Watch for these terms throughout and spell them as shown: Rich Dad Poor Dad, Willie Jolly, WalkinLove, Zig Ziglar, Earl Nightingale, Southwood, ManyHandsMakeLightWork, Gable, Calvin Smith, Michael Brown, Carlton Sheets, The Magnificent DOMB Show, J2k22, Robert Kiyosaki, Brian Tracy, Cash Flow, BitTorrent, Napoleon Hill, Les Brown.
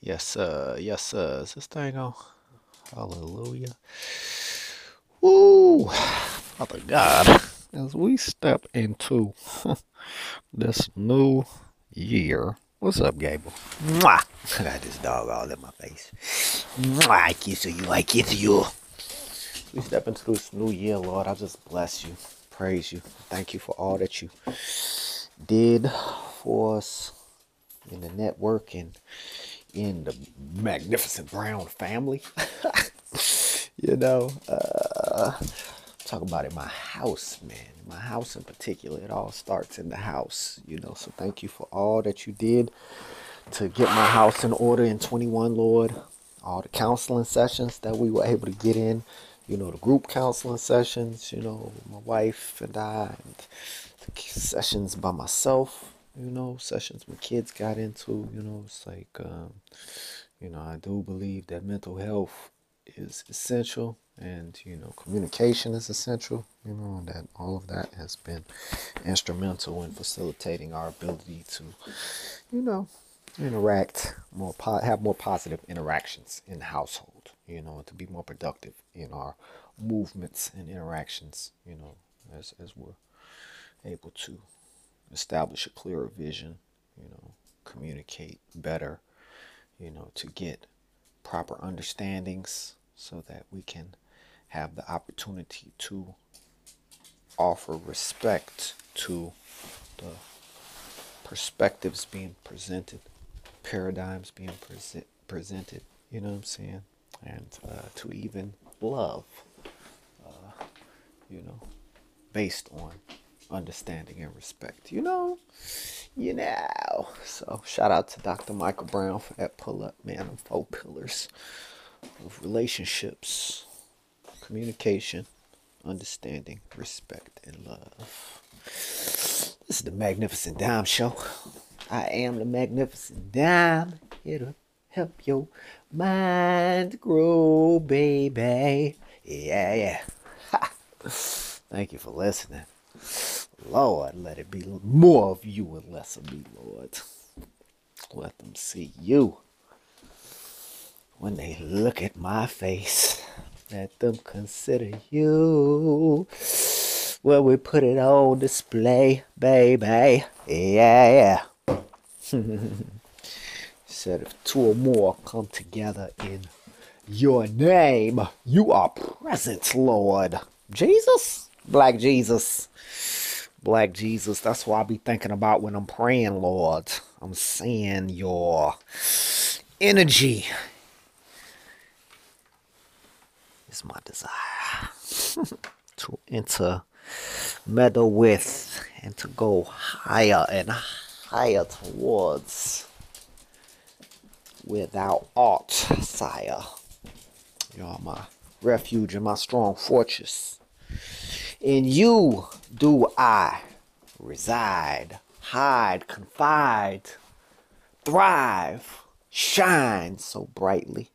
Yes, sir. Yes, sir. Is this thing on? Hallelujah. Woo! Father God, as we step into this new year. What's up, Gable? Mwah! I got this dog all in my face. Mwah! I kiss you. I kiss you. We step into this new year, Lord. I just bless you. Praise you. Thank you for all that you did for us in the network and in the magnificent Brown family. You know, talk about it, my house, man. My house in particular. It all starts in the house, you know. So thank you for all that you did to get my house in order in 21, Lord. All the counseling sessions that we were able to get in, you know, the group counseling sessions, you know, my wife and I, and the sessions by myself, you know, sessions my kids got into, you know. It's like, you know, I do believe that mental health is essential, and, you know, communication is essential, you know, and that all of that has been instrumental in facilitating our ability to, you know, interact more, have more positive interactions in the household, you know, to be more productive in our movements and interactions, you know, as we're able to establish a clearer vision, you know, communicate better, you know, to get proper understandings so that we can have the opportunity to offer respect to the perspectives being presented, paradigms being presented, you know what I'm saying? And to even love, you know, based on understanding and respect, you know? You know. So shout out to Dr. Michael Brown for that pull-up, man. Them 4 pillars of relationships, communication, understanding, respect, and love. This is the Magnificent Dime Show. I am the Magnificent Dime. It'll help your mind grow, baby. Yeah, yeah. Ha. Thank you for listening. Lord, let it be more of you and less of me, Lord. Let them see you. When they look at my face, let them consider you. Well, we put it on display, baby. Yeah, yeah. Said if 2 or more come together in your name, you are present, Lord. Jesus? Black Jesus. Black Jesus. That's what I be thinking about when I'm praying, Lord. I'm seeing your energy. It's my desire to enter meddle with and to go higher and higher towards where thou art, sire. You are my refuge and my strong fortress. In you do I reside, hide, confide, thrive, shine so brightly.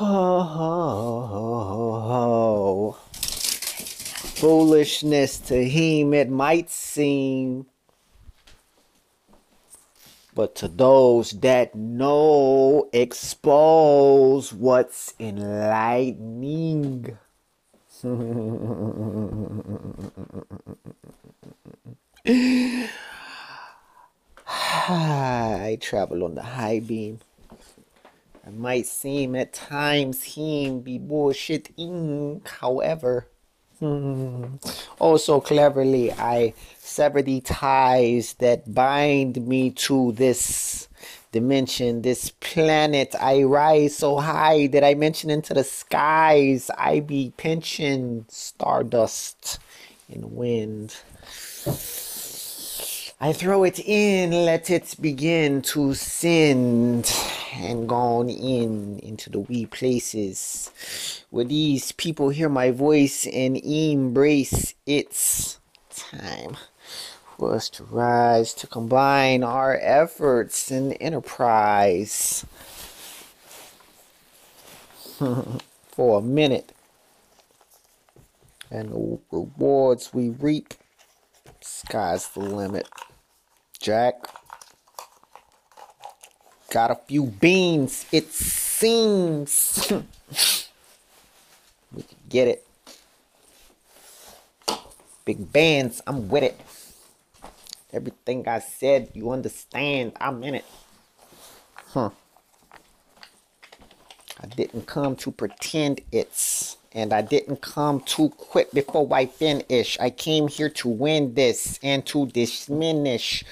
Oh, oh, oh, oh. Foolishness to him it might seem, but to those that know, expose what's enlightening. I travel on the high beam. It might seem at times him be bullshitting, however. Oh, so cleverly I sever the ties that bind me to this dimension, this planet. I rise so high that I mention into the skies. I be pinching stardust in wind. I throw it in, let it begin to send and gone in into the wee places where these people hear my voice and embrace. It's time for us to rise, to combine our efforts and enterprise. For a minute, and the rewards we reap, sky's the limit. Jack, Got a few beans, it seems. We can get it. Big bands, I'm with it. Everything I said, you understand. I'm in it. Huh. I didn't come to pretend it's. And I didn't come to quit before I finish. I came here to win this and to diminish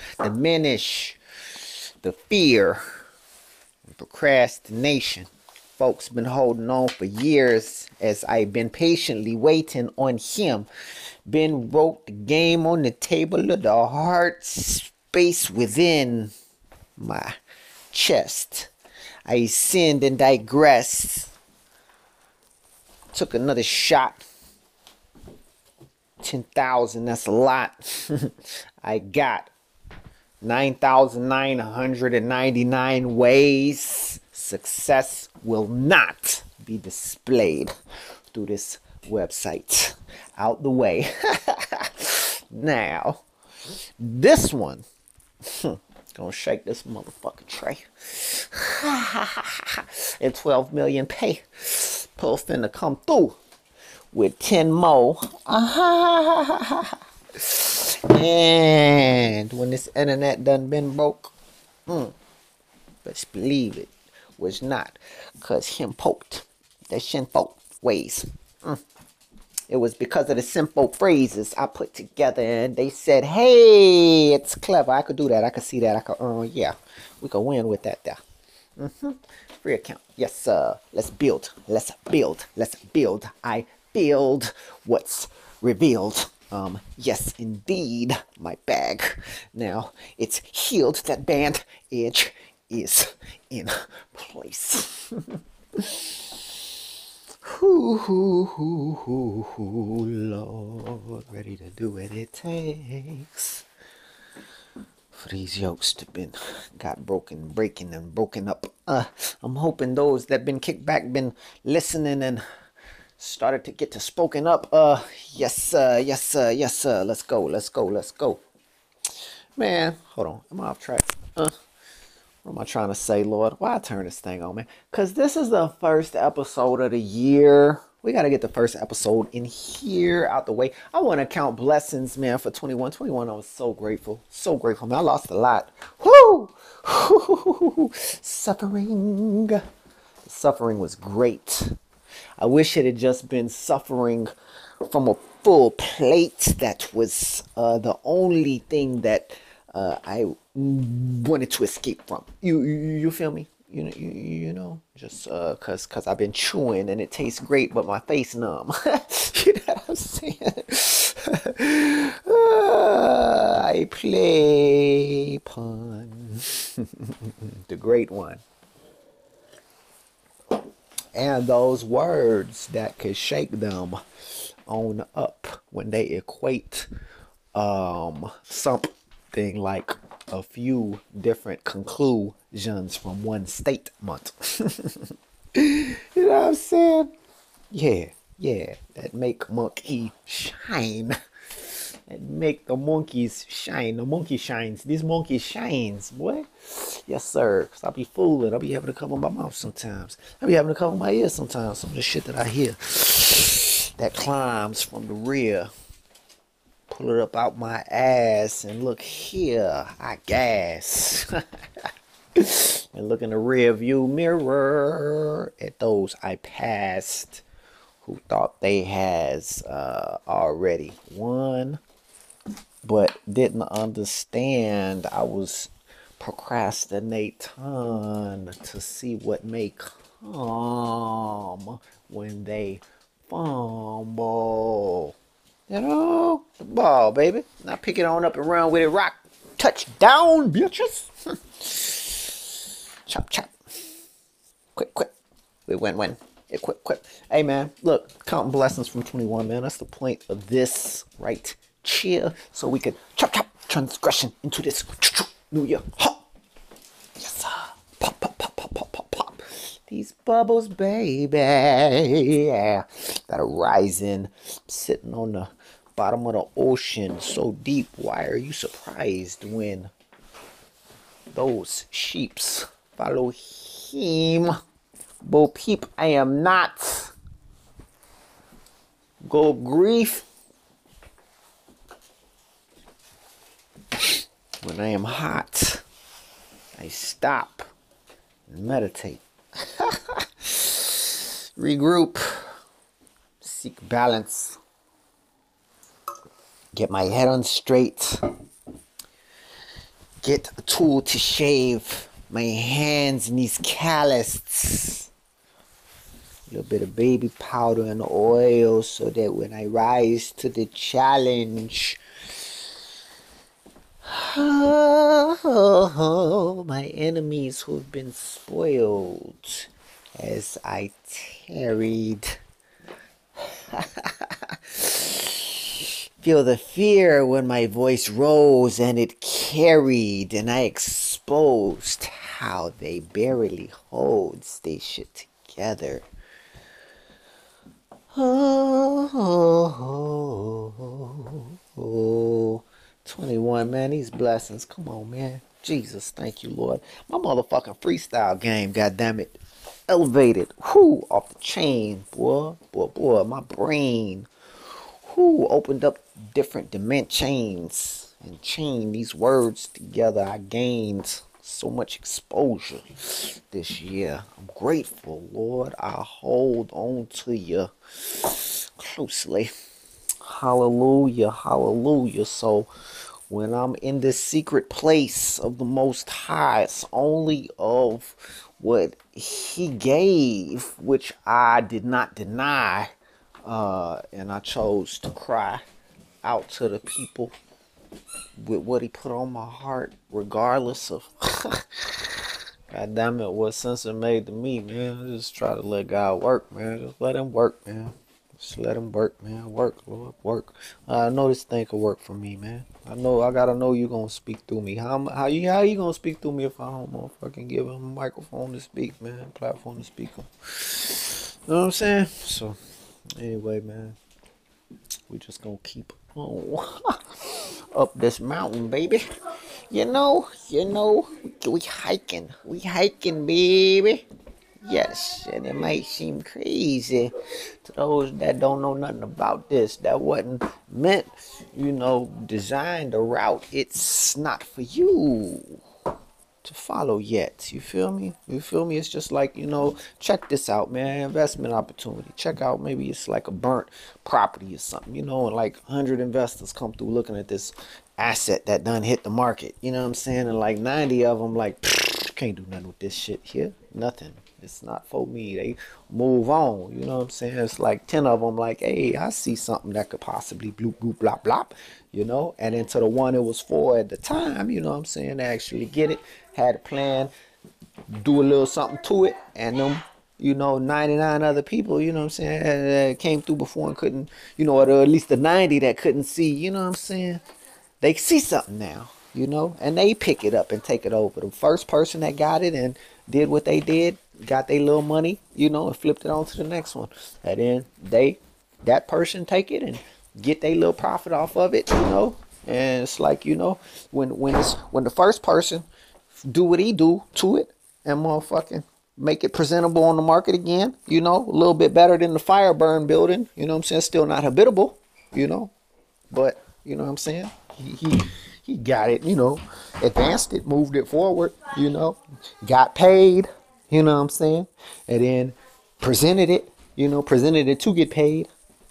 the fear and procrastination. Folks been holding on for years as I've been patiently waiting on him. Ben wrote the game on the table of the heart space within my chest. I sinned and digressed. Took another shot. 10,000, that's a lot. I got 9,999 ways success will not be displayed through this website. Out the way. Now, this one. Gonna shake this motherfucking tray. And 12 million pay. Pull finna come through with 10 more. And when this internet done been broke, best believe it was not because him poked the shinfolk ways. It was because of the simple phrases I put together, and they said, hey, it's clever. I could do that. I could see that. I could, yeah, we could win with that there. Free account. Yes, sir. Let's build. Let's build. Let's build. I build what's revealed. Yes, indeed. My bag. Now it's healed. That band edge is in place. Lord, ready to do what it takes for these yokes to been got broken, breaking and broken up. I'm hoping those that been kicked back been listening and started to get to spoken up. Yes sir, yes sir, yes sir. Let's go, let's go, let's go. Man, hold on, I'm off track. What am I trying to say, Lord? Why turn this thing on, man? Because this is the first episode of the year. We got to get the first episode in here out the way. I want to count blessings, man, for 21. 21, I was so grateful. So grateful, man. I lost a lot. Woo! Suffering. The suffering was great. I wish it had just been suffering from a full plate. That was the only thing that I wanted to escape from. You feel me? You know, just cause I've been chewing and it tastes great, but my face numb. You know what I'm saying? I play upon the great one, and those words that could shake them on up when they equate something like a few different conclusions from one statement. You know what I'm saying? Yeah, yeah. That make monkey shine. That make the monkeys shine. The monkey shines. This monkey shines, boy. Yes, sir. Cause I'll be fooling. I'll be having to cover my mouth sometimes. I'll be having to cover my ears sometimes. Some of the shit that I hear that climbs from the rear. Pull it up out my ass and look here, I guess. And look in the rear view mirror at those I passed who thought they has already won, but didn't understand I was procrastinating to see what may come when they fumble. You know, the ball, baby. Now pick it on up and run with it. Rock. Touchdown, bitches. Chop, chop. Quick, quick. We win. Yeah, quick, quick. Hey, man. Look, counting blessings from 21, man. That's the point of this right here. So we could chop, chop transgression into this new year. Ha. Yes, sir. Pop, pop, pop, pop, pop, pop, pop. These bubbles, baby. Yeah. That are rising, sitting on the bottom of the ocean so deep. Why are you surprised when those sheeps Follow him. Bo peep, I am not. Go grief. When I am hot, I stop and meditate. Regroup. Seek balance. Get my head on straight. Get a tool to shave. My hands and these calluses. A little bit of baby powder and oil so that when I rise to the challenge, oh, my enemies who've been spoiled as I tarried. Feel the fear when my voice rose and it carried, and I exposed how they barely hold shit together. Oh, 21, man, these blessings. Come on, man. Jesus, thank you, Lord. My motherfucking freestyle game, goddammit. Elevated. Whoo, off the chain, boy. Boy, boy, my brain. Whoo, opened up different dimensions and chained these words together. I gained so much exposure this year. I'm grateful, Lord. I hold on to you closely. Hallelujah, hallelujah. So when I'm in this secret place of the Most High, it's only of what he gave, which I did not deny, and I chose to cry out to the people with what he put on my heart, regardless of God damn it, what sense it made to me, man. I just try to let God work, man. Just let him work, man. Just let him work, man. Work, Lord, work. I know this thing could work for me, man. I know, I gotta know you gonna speak through me. How you gonna speak through me if I don't motherfucking give him a microphone to speak, man, platform to speak on? You know what I'm saying? So, anyway, man, we just gonna keep on up this mountain, baby. You know, we hiking, baby. Yes, and it might seem crazy to those that don't know nothing about this, that wasn't meant, you know, designed a route. It's not for you to follow yet. You feel me? You feel me? It's just like, you know, check this out, man. Investment opportunity. Check out, maybe it's like a burnt property or something, you know, and like 100 investors come through looking at this asset that done hit the market. You know what I'm saying? And like 90 of them like, can't do nothing with this shit here. Nothing. It's not for me. They move on. You know what I'm saying? It's like 10 of them like, hey, I see something that could possibly bloop, bloop, blop, blop. You know? And then to the one it was for at the time, you know what I'm saying, they actually get it, had a plan, do a little something to it. And them, you know, 99 other people, you know what I'm saying, that came through before and couldn't, you know, or at least the 90 that couldn't see, you know what I'm saying, they see something now. You know, and they pick it up and take it over. The first person that got it and did what they did, got their little money, you know, and flipped it on to the next one. And then that person take it and get their little profit off of it, you know. And it's like, you know, when the first person do what he do to it and motherfucking make it presentable on the market again, you know, a little bit better than the fire burn building, you know what I'm saying, still not habitable, you know, but you know what I'm saying, he got it, you know, advanced it, moved it forward, you know, got paid, you know what I'm saying, and then presented it, you know, presented it to get paid,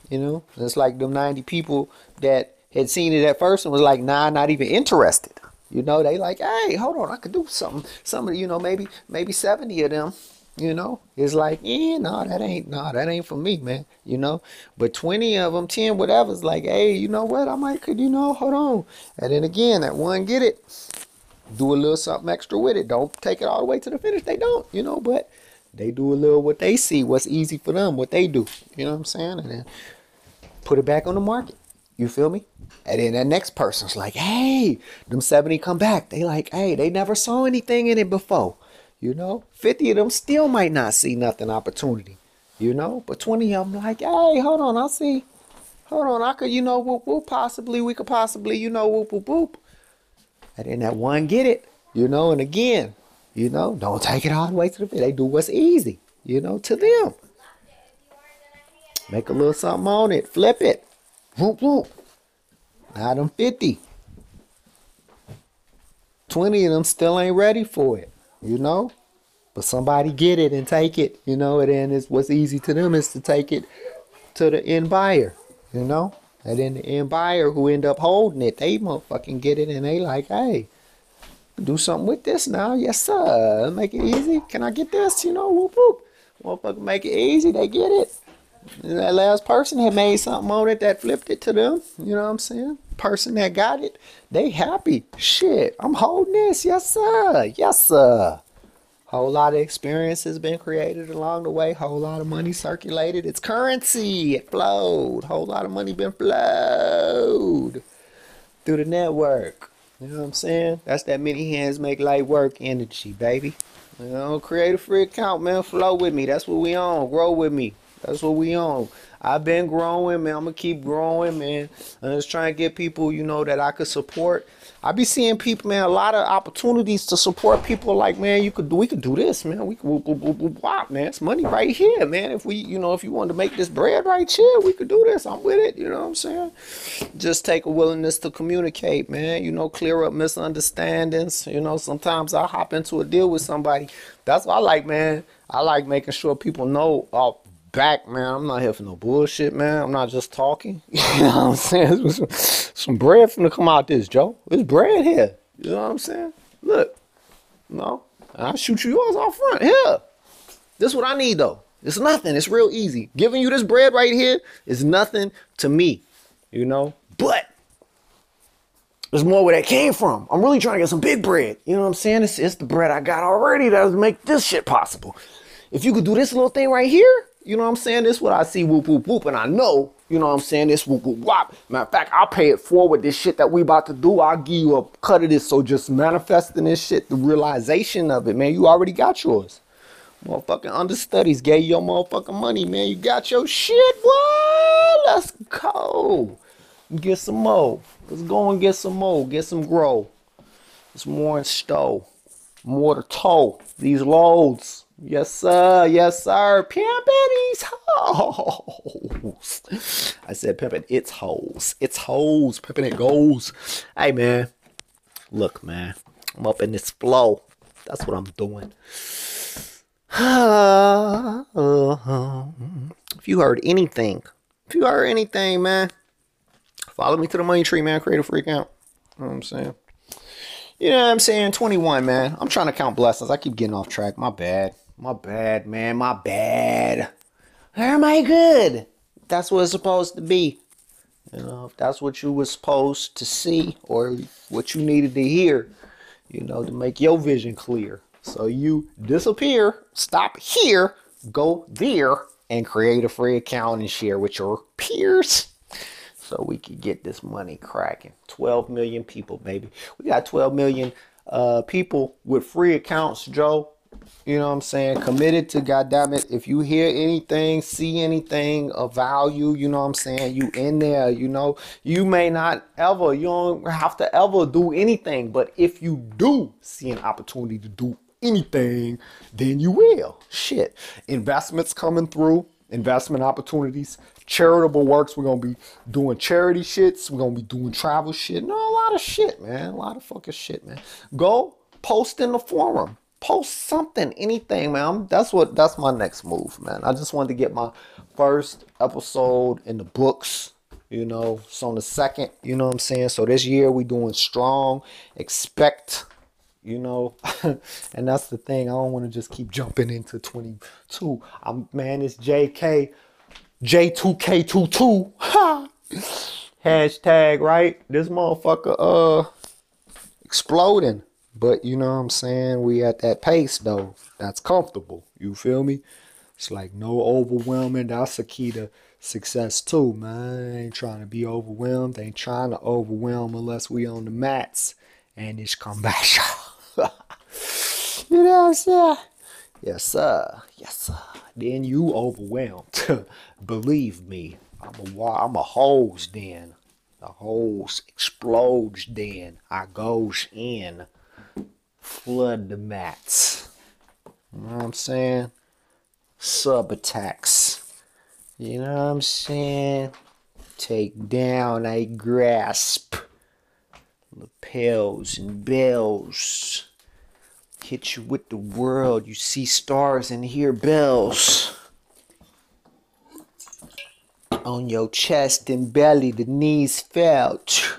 you know. And it's like them 90 people that had seen it at first and was like, nah, not even interested. You know, they like, hey, hold on, I could do something. Some of, you know, maybe 70 of them, you know, is like, yeah, no, that ain't for me, man, you know. But 20 of them, 10, whatever's like, hey, you know what, I might could, you know, hold on. And then again, that one get it, do a little something extra with it. Don't take it all the way to the finish. They don't, you know, but they do a little what they see, what's easy for them, what they do, you know what I'm saying, and then put it back on the market. You feel me? And then that next person's like, hey, them 70 come back. They like, hey, they never saw anything in it before. You know, 50 of them still might not see nothing opportunity, you know, but 20 of them like, hey, hold on, I see, hold on, I could, you know, whoop, whoop, possibly, we could possibly, you know, whoop, whoop, whoop. And then that one get it, you know, and again, You know, don't take it all the way to the bank. They do what's easy, you know, to them. Make a little something on it. Flip it. Whoop, whoop. Now them 50. 20 of them still ain't ready for it, you know. But somebody get it and take it, you know. And then it's what's easy to them is to take it to the end buyer, you know. And then the end buyer who end up holding it, they motherfucking get it and they like, hey, do something with this now. Yes, sir. Make it easy. Can I get this? You know, whoop, whoop. Motherfucker make it easy. They get it. And that last person had made something on it that flipped it to them. You know what I'm saying? Person that got it, they happy. Shit, I'm holding this. Yes, sir. Yes, sir. Whole lot of experience has been created along the way. Whole lot of money circulated. It's currency. It flowed. Whole lot of money been flowed through the network. You know what I'm saying? That's that many hands make light work energy, baby. You know, create a free account, man. Flow with me. That's what we on. Grow with me. That's what we on. I've been growing, man. I'm going to keep growing, man. I'm just trying to get people, you know, that I could support. I be seeing people, man, a lot of opportunities to support people like, man, we could do this, man. We could whoop, whoop, whoop, whoop, whoop, man. It's money right here, man. If we, you know, if you wanted to make this bread right here, we could do this. I'm with it. You know what I'm saying? Just take a willingness to communicate, man. You know, clear up misunderstandings. You know, sometimes I hop into a deal with somebody. That's what I like, man. I like making sure people know off back, man. I'm not here for no bullshit, man. I'm not just talking. You know what I'm saying? Some bread finna come out this, Joe. There's bread here. You know what I'm saying? Look. No. I'll shoot you yours out front. Here. This is what I need, though. It's nothing. It's real easy. Giving you this bread right here is nothing to me. You know? But there's more where that came from. I'm really trying to get some big bread. You know what I'm saying? It's the bread I got already that would make this shit possible. If you could do this little thing right here, you know what I'm saying? This is what I see, whoop, whoop, whoop, and I know, you know what I'm saying, this whoop, whoop, whop. Matter of fact, I'll pay it forward, this shit that we about to do. I'll give you a cut of this, so just manifesting this shit, the realization of it, man. You already got yours. Motherfucking understudies gave you your motherfucking money, man. You got your shit, what? Let's go. Get some more. Let's go and get some more. Get some grow. There's more in store. More to tow. These loads. Yes, sir. Yes, sir. Pimpin' these hoes. I said pimpin' its hoes. It's hoes. Pimpin' it goes. Hey, man. Look, man. I'm up in this flow. That's what I'm doing. If you heard anything, man, follow me to the money tree, man. Create a free account. You know what I'm saying? You know what I'm saying? 21, man. I'm trying to count blessings. I keep getting off track. My bad. My bad, man. My bad. Am I good? That's what it's supposed to be. You know, if that's what you were supposed to see or what you needed to hear, you know, to make your vision clear. So you disappear, stop here, go there, and create a free account and share with your peers. So we could get this money cracking. 12 million people, baby. We got 12 million people with free accounts, Joe. You know what I'm saying? Committed to, goddamn it. If you hear anything, see anything of value, you know what I'm saying? You in there, you know. You may not ever, you don't have to ever do anything. But if you do see an opportunity to do anything, then you will. Shit. Investments coming through. Investment opportunities. Charitable works. We're going to be doing charity shits. We're going to be doing travel shit. No, a lot of shit, man. A lot of fucking shit, man. Go post in the forum. Post something, anything, man. That's my next move, man. I just wanted to get my first episode in the books, you know. It's on the second, you know what I'm saying? So this year we doing strong. Expect, you know, and that's the thing. I don't want to just keep jumping into 22. Man, it's J2k22. Ha! Hashtag, right? This motherfucker exploding. But you know what I'm saying? We at that pace though. That's comfortable. You feel me? It's like no overwhelming. That's the key to success too, man. I ain't trying to be overwhelmed. I ain't trying to overwhelm unless we on the mats and it's combat. You know what I'm saying? Yes, sir. Yes, sir. Then you overwhelmed. Believe me. I'm a hose then. The hose explodes then. I goes in. Flood the mats. You know what I'm saying? Sub attacks. You know what I'm saying? Take down, I grasp. Lapels and bells. Hit you with the world. You see stars and hear bells. On your chest and belly, the knees felt.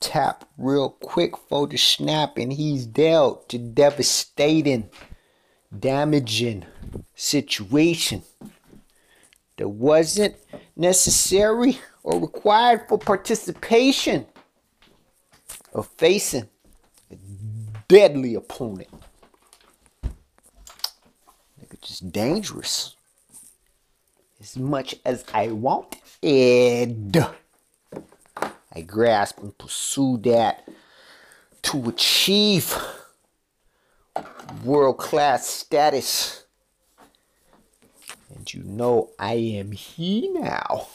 Tap real quick for the snap, and he's dealt to devastating, damaging situation that wasn't necessary or required for participation of facing a deadly opponent. Nigga, just dangerous. As much as I wanted, I grasp and pursue that to achieve world-class status. And you know I am he now.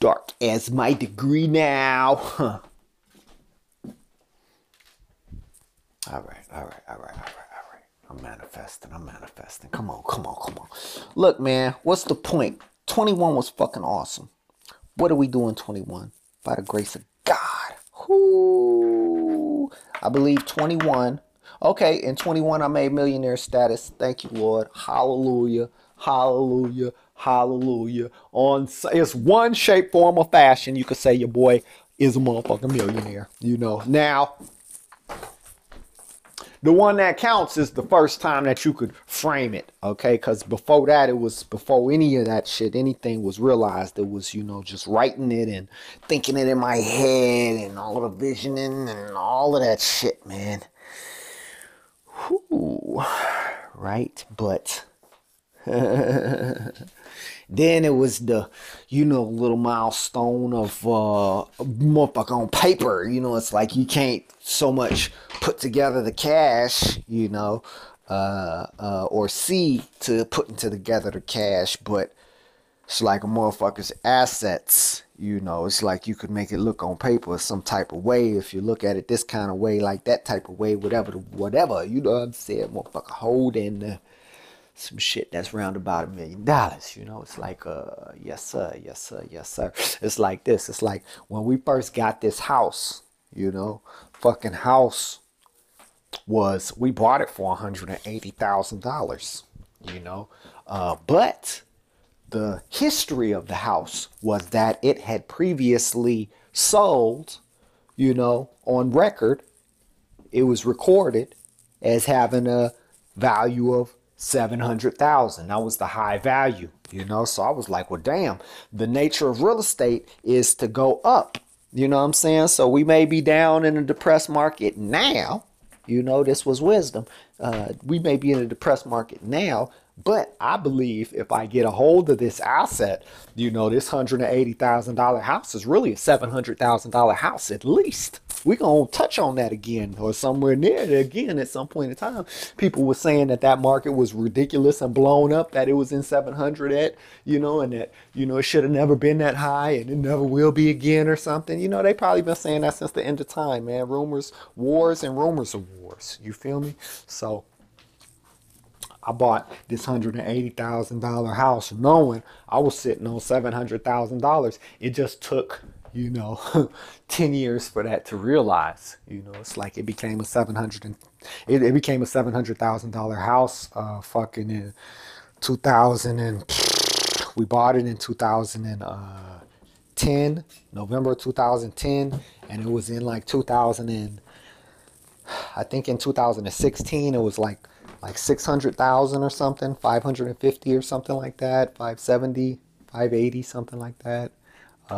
Dark as my degree now. Huh. All right. I'm manifesting. Come on. Look, man, what's the point? 21 was fucking awesome. What do we do in 21? By the grace of God. Whoo. I believe 21. Okay, in 21, I made millionaire status. Thank you, Lord. Hallelujah. On, it's one shape, form, or fashion. You could say your boy is a motherfucking millionaire. You know, now... The one that counts is the first time that you could frame it, okay? Because before that, it was, before any of that shit, anything was realized, it was, you know, just writing it and thinking it in my head and all the visioning and all of that shit, man. Whew. Right? But then it was the, you know, little milestone of motherfucker on paper. You know, it's like you can't so much... put together the cash, you know, or see to putting together the cash, but it's like a motherfucker's assets, you know, it's like you could make it look on paper some type of way, if you look at it this kind of way, like that type of way, whatever, you know what I'm saying, motherfucker holding some shit that's round about $1 million, you know, it's like, yes sir, it's like this, it's like when we first got this house, you know, fucking house, was we bought it for $180,000, you know, but the history of the house was that it had previously sold, you know, on record. It was recorded as having a value of $700,000. That was the high value, you know. So I was like, well, damn, the nature of real estate is to go up. You know what I'm saying? So we may be down in a depressed market now. You know, this was wisdom. We may be in a depressed market now, but I believe if I get a hold of this asset, you know, this $180,000 house is really a $700,000 house at least. We're going to touch on that again or somewhere near it again at some point in time. People were saying that that market was ridiculous and blown up, that it was in 700 at, you know, and that, you know, it should have never been that high and it never will be again or something. You know, they probably been saying that since the end of time, man. Rumors, wars, and rumors of wars. You feel me? So I bought this $180,000 house knowing I was sitting on $700,000. It just took, you know, 10 years for that to realize. You know, it's like it became a $700,000 house fucking in 2000, and we bought it in 2010, November 2010, and it was in like 2016 it was like 600,000 or something, 550 or something like that, 570, 580, something like that.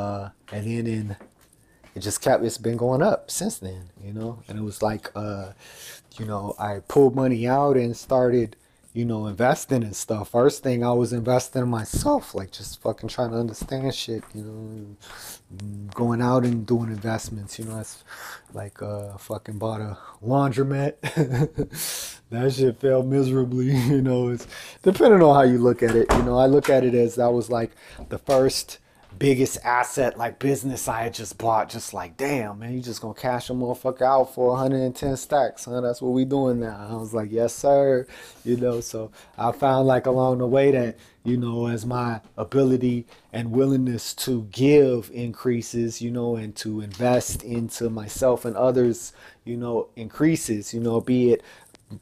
And then it just kept, it's been going up since then, you know, and it was like, you know, I pulled money out and started, you know, investing and stuff. First thing I was investing in myself, like just fucking trying to understand shit, you know, going out and doing investments, you know, that's like, fucking bought a laundromat. That shit failed miserably, you know, it's depending on how you look at it. You know, I look at it as that was like the first biggest asset, like business I had just bought, just like, damn, man, you just gonna cash a motherfucker out for 110 stacks, huh? That's what we doing now. I was like, yes, sir. You know, so I found like along the way that, you know, as my ability and willingness to give increases, you know, and to invest into myself and others, you know, increases, you know, be it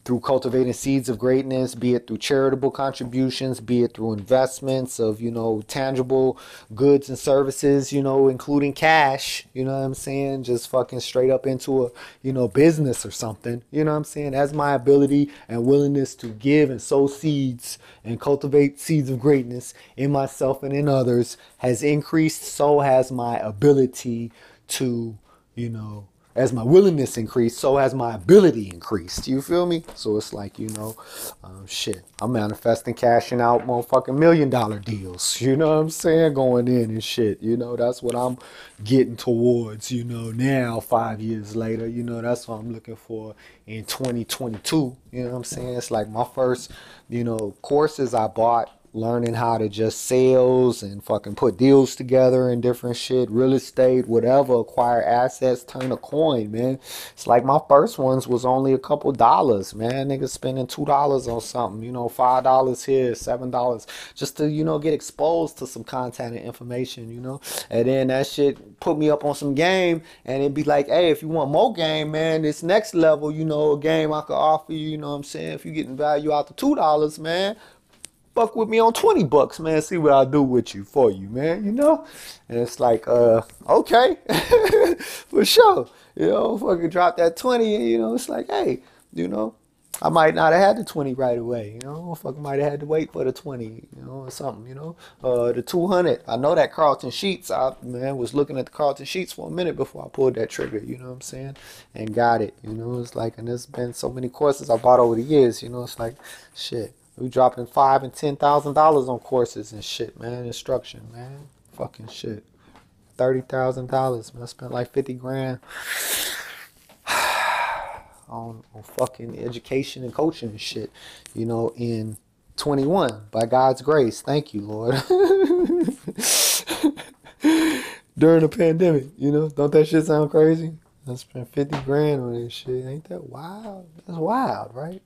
through cultivating seeds of greatness, be it through charitable contributions, be it through investments of, you know, tangible goods and services, you know, including cash, you know what I'm saying, just fucking straight up into a, you know, business or something, you know what I'm saying, as my ability and willingness to give and sow seeds and cultivate seeds of greatness in myself and in others has increased, so has my ability to, you know, as my willingness increased, so has my ability increased. You feel me? So it's like, you know, shit, I'm manifesting cashing out motherfucking $1 million deals. You know what I'm saying? Going in and shit. You know, that's what I'm getting towards, you know, now 5 years later. You know, that's what I'm looking for in 2022. You know what I'm saying? It's like my first, you know, courses I bought, learning how to just sales and fucking put deals together and different shit, real estate, whatever, acquire assets, turn a coin, man. It's like my first ones was only a couple dollars, man. Niggas spending $2 on something, you know, $5 here, $7, just to, you know, get exposed to some content and information, you know. And then that shit put me up on some game, and it'd be like, hey, if you want more game, man, this next level, you know, a game I could offer you, you know what I'm saying, if you're getting value out to $2, man, fuck with me on 20 bucks, man. See what I'll do with you, for you, man, you know? And it's like, okay, for sure. You know, fucking drop that 20, and, you know, it's like, hey, you know, I might not have had the 20 right away, you know? Fucking might have had to wait for the 20, you know, or something, you know? The 200, I know that Carlton Sheets, I, man, was looking at the Carlton Sheets for a minute before I pulled that trigger, you know what I'm saying? And got it, you know? It's like, and there's been so many courses I bought over the years, you know? It's like, shit. We dropping $5,000 and $10,000 on courses and shit, man. Instruction, man. Fucking shit. $30,000, man. I spent like $50,000 on fucking education and coaching and shit, you know, in 21, by God's grace. Thank you, Lord. During the pandemic, you know, don't that shit sound crazy? I spent $50,000 on this shit. Ain't that wild? That's wild, right?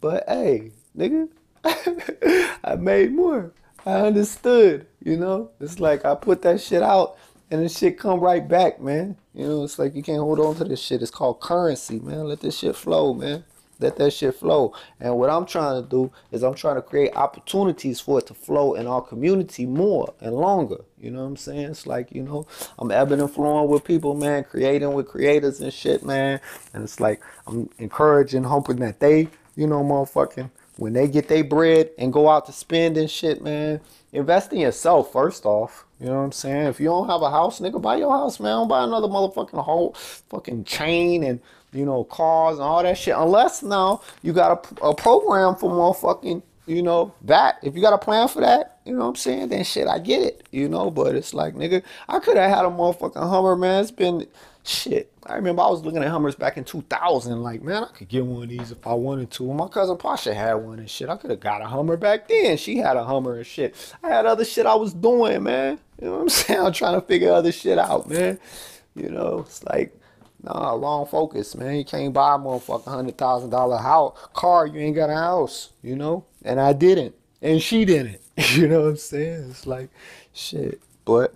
But hey, nigga, I made more. I understood, you know? It's like I put that shit out and this shit come right back, man. You know, it's like you can't hold on to this shit. It's called currency, man. Let this shit flow, man. Let that shit flow. And what I'm trying to do is I'm trying to create opportunities for it to flow in our community more and longer. You know what I'm saying? It's like, you know, I'm ebbing and flowing with people, man, creating with creators and shit, man. And it's like I'm encouraging, hoping that they, you know, motherfucking, when they get their bread and go out to spend and shit, man, invest in yourself first off. You know what I'm saying? If you don't have a house, nigga, buy your house, man. Don't buy another motherfucking whole fucking chain and, you know, cars and all that shit. Unless now you got a program for motherfucking, you know, that. If you got a plan for that, you know what I'm saying, then shit, I get it. You know, but it's like, nigga, I could have had a motherfucking Hummer, man. It's been... shit, I remember I was looking at Hummers back in 2000, like, man, I could get one of these if I wanted to. My cousin Pasha had one and shit. I could have got a Hummer back then. She had a Hummer and shit. I had other shit I was doing, man. You know what I'm saying? I'm trying to figure other shit out, man. You know, it's like, nah, wrong focus, man. You can't buy a motherfucking $100,000 house car. You ain't got a house, you know? And I didn't. And she didn't. You know what I'm saying? It's like, shit. But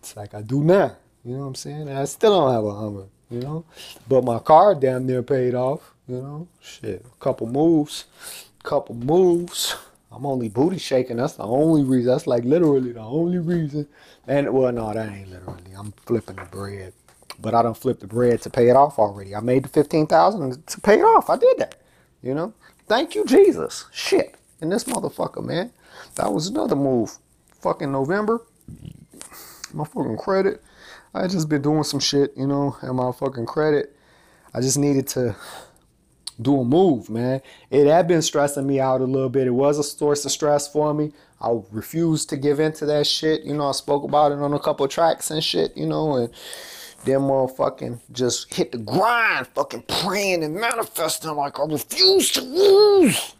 it's like I do now. You know what I'm saying? I still don't have a Hummer, you know? But my car damn near paid off, you know? Shit, a couple moves. I'm only booty shaking. That's the only reason. That's like literally the only reason. And, well, no, that ain't literally. I'm flipping the bread. But I done flipped the bread to pay it off already. I made the $15,000 to pay it off. I did that, you know? Thank you, Jesus. Shit. And this motherfucker, man. That was another move. Fucking November. My fucking credit. I just been doing some shit, you know, and my fucking credit. I just needed to do a move, man. It had been stressing me out a little bit. It was a source of stress for me. I refused to give in to that shit. You know, I spoke about it on a couple of tracks and shit, you know, and then motherfucking just hit the grind, fucking praying and manifesting like I refuse to lose,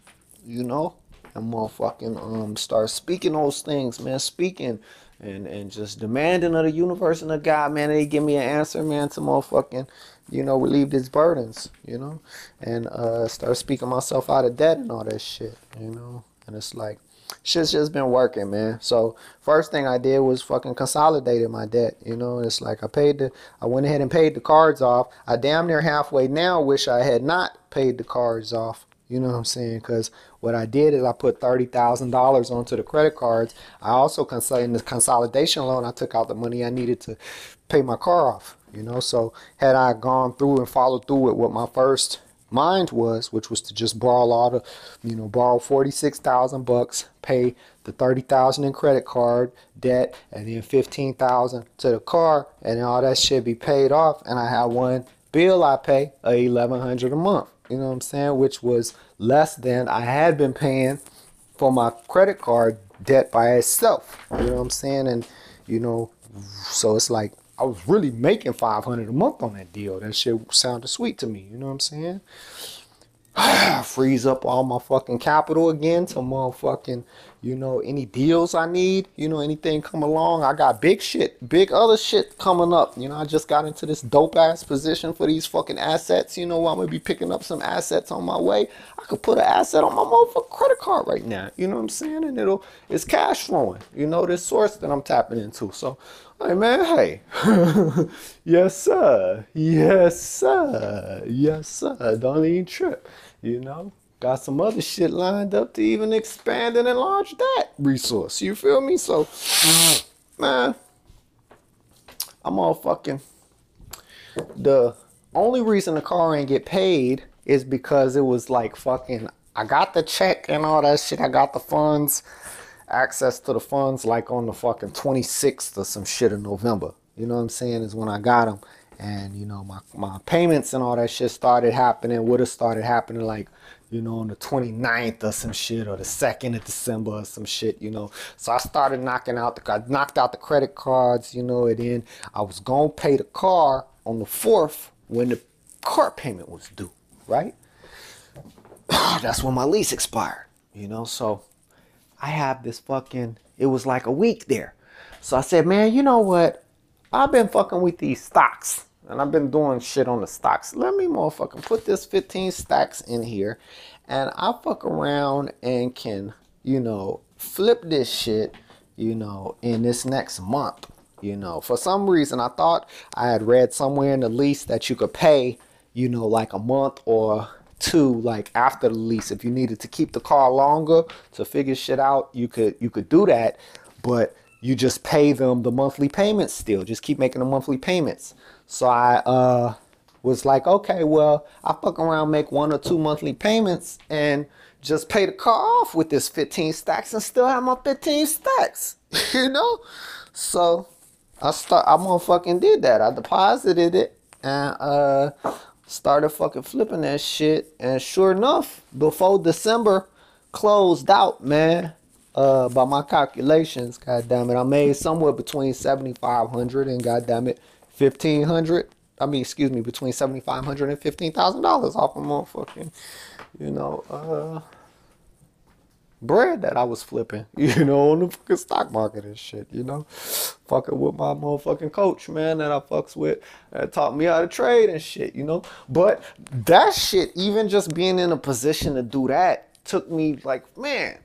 you know. and motherfucking start speaking those things, man. Speaking and just demanding of the universe and of God, man. They give me an answer, man, to motherfucking, you know, relieve these burdens, you know, and start speaking myself out of debt and all that shit, you know. And it's like, shit's just been working, man. So first thing I did was fucking consolidated my debt, you know. It's like I went ahead and paid the cards off. I damn near halfway now wish I had not paid the cards off, you know what I'm saying? Because what I did is I put $30,000 onto the credit cards. I also, in the consolidation loan, I took out the money I needed to pay my car off, you know. So had I gone through and followed through with what my first mind was, which was to just borrow all the, you know, borrow $46,000, pay the $30,000 in credit card debt, and then $15,000 to the car, and all that shit be paid off. And I had one bill I pay of $1,100 a month, you know what I'm saying, which was less than I had been paying for my credit card debt by itself, you know what I'm saying. And you know, so it's like I was really making $500 a month on that deal. That shit sounded sweet to me, you know what I'm saying? Freeze up all my fucking capital again to motherfucking, you know, any deals I need, you know, anything come along. I got big shit, big other shit coming up. You know, I just got into this dope ass position for these fucking assets. You know, I'm gonna be picking up some assets on my way. I could put an asset on my motherfucking credit card right now, you know what I'm saying? And it's cash flowing, you know, this source that I'm tapping into. So, hey man, hey. Yes sir, yes sir, yes sir, don't even trip, you know. Got some other shit lined up to even expand and enlarge that resource, you feel me? So man, I'm all fucking, the only reason the car ain't get paid is because it was like fucking, I got the check and all that shit, I got the funds, access to the funds like on the fucking 26th or some shit of November, you know what I'm saying, is when I got them. And you know, my payments and all that shit started happening, would have started happening like, you know, on the 29th or some shit, or the 2nd of December or some shit, you know. So I started I knocked out the credit cards, you know. And then I was gonna pay the car on the 4th when the car payment was due, right? That's when my lease expired, you know. So I have this fucking, it was like a week there. So I said, man, you know what? I've been fucking with these stocks, and I've been doing shit on the stocks. Let me motherfucking put this 15 stacks in here, and I fuck around and can, you know, flip this shit, you know, in this next month, you know. For some reason, I thought I had read somewhere in the lease that you could pay, you know, like a month or two, like after the lease, if you needed to keep the car longer to figure shit out, you could do that, but you just pay them the monthly payments still. Just keep making the monthly payments. So I was like, okay, well, I fuck around, make 1 or 2 monthly payments, and just pay the car off with this 15 stacks and still have my 15 stacks, you know. So I motherfucking did that. I deposited it and started fucking flipping that shit. And sure enough, before December closed out, man, by my calculations, goddammit, I made somewhere between $7,500 and goddammit $1,500. I mean, excuse me, between $7,500 and $15,000 off of motherfucking, you know, bread that I was flipping, you know, on the fucking stock market and shit, you know, fucking with my motherfucking coach, man, that I fucks with, that taught me how to trade and shit, you know. But that shit, even just being in a position to do that, took me like, man,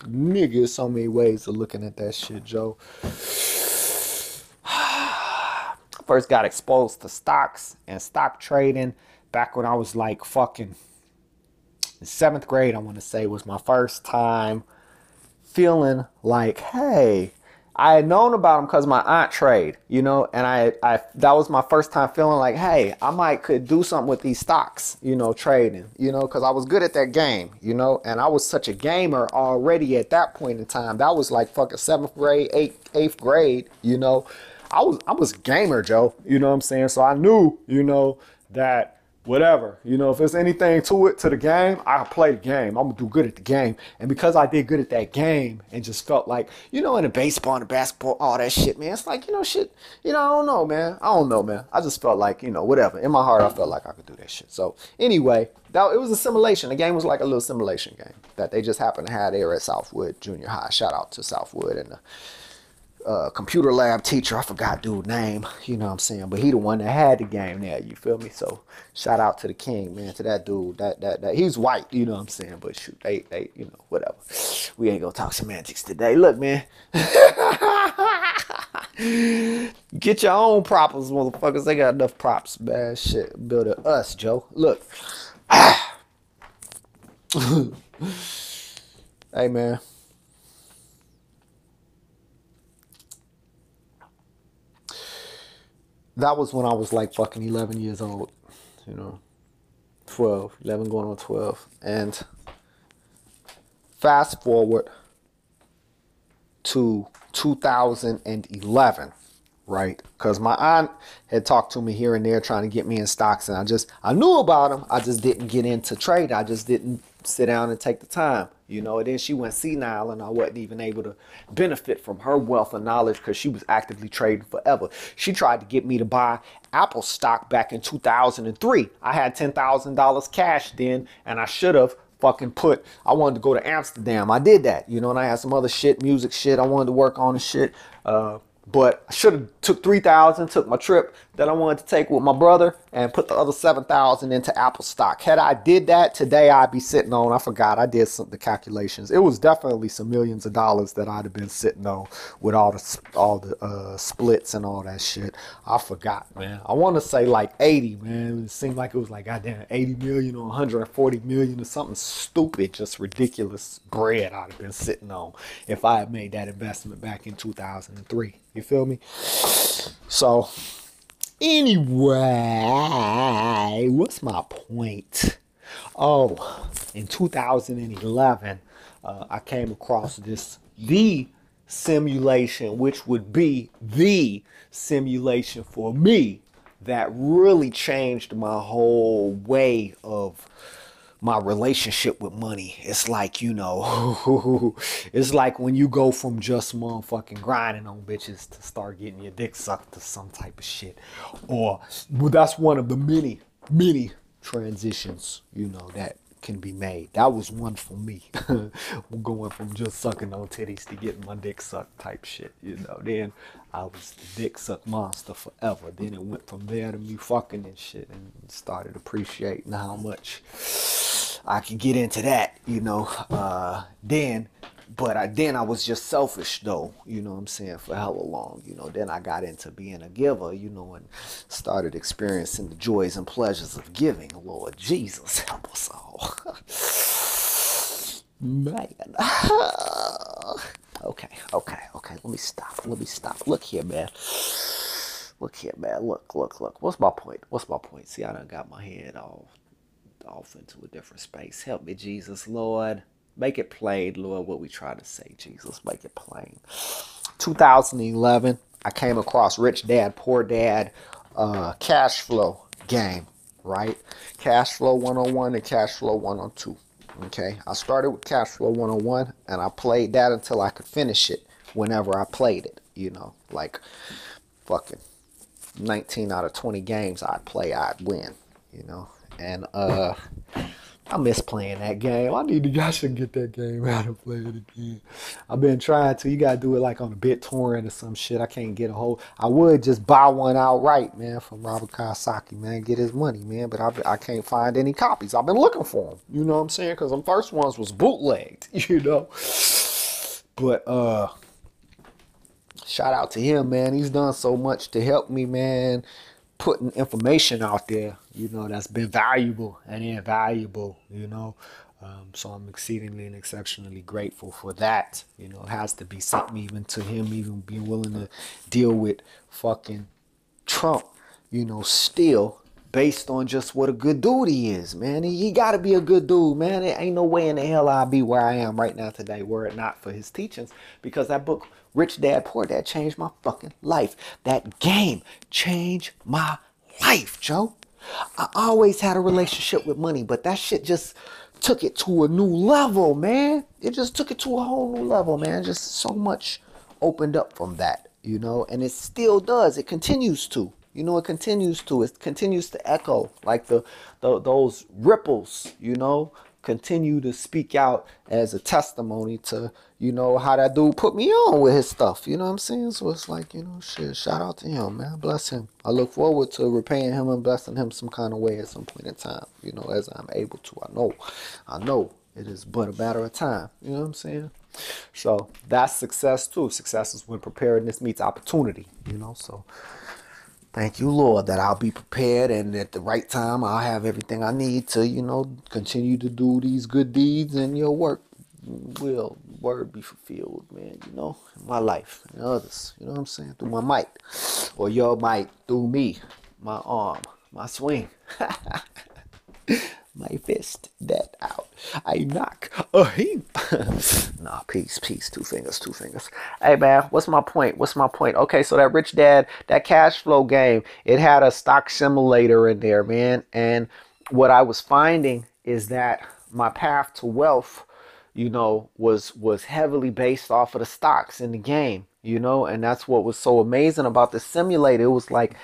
nigga, so many ways of looking at that shit, Joe. I first got exposed to stocks and stock trading back when I was like fucking in 7th grade, I want to say, was my first time feeling like, hey, I had known about them because my aunt trade, you know, and I that was my first time feeling like, hey, I could do something with these stocks, you know, trading, you know, because I was good at that game, you know, and I was such a gamer already at that point in time. That was like fucking 7th grade, 8th grade, you know. I was a gamer, Joe, you know what I'm saying? So I knew, you know, that whatever. You know, if there's anything to it, to the game, I play the game. I'm going to do good at the game. And because I did good at that game and just felt like, you know, in the baseball and the basketball, all that shit, man, it's like, you know, shit, you know, I don't know, man. I don't know, man. I just felt like, you know, whatever. In my heart, I felt like I could do that shit. So anyway, that, it was a simulation. The game was like a little simulation game that they just happened to have there at Southwood Junior High. Shout out to Southwood and the computer lab teacher, I forgot dude's name, you know what I'm saying, but he the one that had the game there, you feel me? So shout out to the king, man, to that dude, that he's white, you know what I'm saying, but shoot, they you know, whatever, we ain't gonna talk semantics today. Look, man, get your own props, motherfuckers. They got enough props, man. Shit, build a us, Joe. Look. Hey, man. That was when I was like fucking 11 years old, you know, 12, 11 going on 12. And fast forward to 2011, right? Because my aunt had talked to me here and there trying to get me in stocks, and I knew about them. I just didn't get into trade. I just didn't sit down and take the time, you know. And then she went senile, and I wasn't even able to benefit from her wealth and knowledge because she was actively trading forever. She tried to get me to buy Apple stock back in 2003. I had $10,000 cash then, and I should have fucking put, I wanted to go to Amsterdam. I did that, you know, and I had some other shit, music shit I wanted to work on and shit. But I should have took $3,000, took my trip that I wanted to take with my brother, and put the other $7,000 into Apple stock. Had I did that today, I'd be sitting on, I forgot, I did some of the calculations. It was definitely some millions of dollars that I'd have been sitting on with all the splits and all that shit. I forgot, man. I want to say like 80, man. It seemed like it was like goddamn 80 million or 140 million or something stupid, just ridiculous bread I'd have been sitting on if I had made that investment back in 2003. You feel me? So anyway, what's my point? Oh, in 2011, I came across the simulation, which would be the simulation for me that really changed my whole way of my relationship with money. It's like, you know, it's like when you go from just motherfucking grinding on bitches to start getting your dick sucked to some type of shit. Or, well, that's one of the many, many transitions, you know, that can be made. That was one for me. Going from just sucking on titties to getting my dick sucked type shit, you know. Then I was the dick suck monster forever. Then it went from there to me fucking and shit, and started appreciating how much I could get into that, you know. Then I was just selfish though, you know what I'm saying, for hella long, you know. Then I got into being a giver, you know, and started experiencing the joys and pleasures of giving. Lord Jesus, help us all. Man. Okay. Let me stop. Look here, man. Look. What's my point? See, I done got my head off into a different space. Help me, Jesus, Lord. Make it plain, Lord, what we try to say, Jesus. Make it plain. 2011, I came across Rich Dad, Poor Dad, Cash Flow game, right? Cash Flow 101 and Cash Flow 102, okay? I started with Cash Flow 101, and I played that until I could finish it whenever I played it, you know? Like, fucking 19 out of 20 games I'd play, I'd win, you know? And, I miss playing that game. I should get that game out and play it again. I've been trying to. You got to do it like on a BitTorrent or some shit. I can't get a hold. I would just buy one outright, man, from Robert Kiyosaki, man. Get his money, man. But I can't find any copies. I've been looking for them. You know what I'm saying? Because the first ones was bootlegged, you know. But shout out to him, man. He's done so much to help me, man. Putting information out there, you know, that's been valuable and invaluable, you know. So I'm exceedingly and exceptionally grateful for that. You know, it has to be something even to him, even being willing to deal with fucking Trump, you know, still based on just what a good dude he is, man. He got to be a good dude, man. There ain't no way in the hell I'd be where I am right now today were it not for his teachings, because that book, Rich Dad, Poor Dad, changed my fucking life. That game changed my life, Joe. I always had a relationship with money, but that shit just took it to a new level, man. It just took it to a whole new level, man. Just so much opened up from that, you know, and it still does. It continues to, you know, it continues to echo like those ripples, you know, continue to speak out as a testimony to, you know, how that dude put me on with his stuff, you know what I'm saying? So it's like, you know, shit, shout out to him, man, bless him. I look forward to repaying him and blessing him some kind of way at some point in time, you know, as I'm able to. I know it is but a matter of time, you know what I'm saying? So that's success too. Success is when preparedness meets opportunity, you know. So thank you, Lord, that I'll be prepared, and at the right time, I'll have everything I need to, you know, continue to do these good deeds, and your work will, word be fulfilled, man, you know, in my life and others, you know what I'm saying, through my might, or your might, through me, my arm, my swing, my fist, that out, I knock, him. Nah, peace, two fingers. Hey, man, what's my point? Okay, so that Rich Dad, that Cash Flow game, it had a stock simulator in there, man, and what I was finding is that my path to wealth, you know, was heavily based off of the stocks in the game, you know, and that's what was so amazing about the simulator. It was like,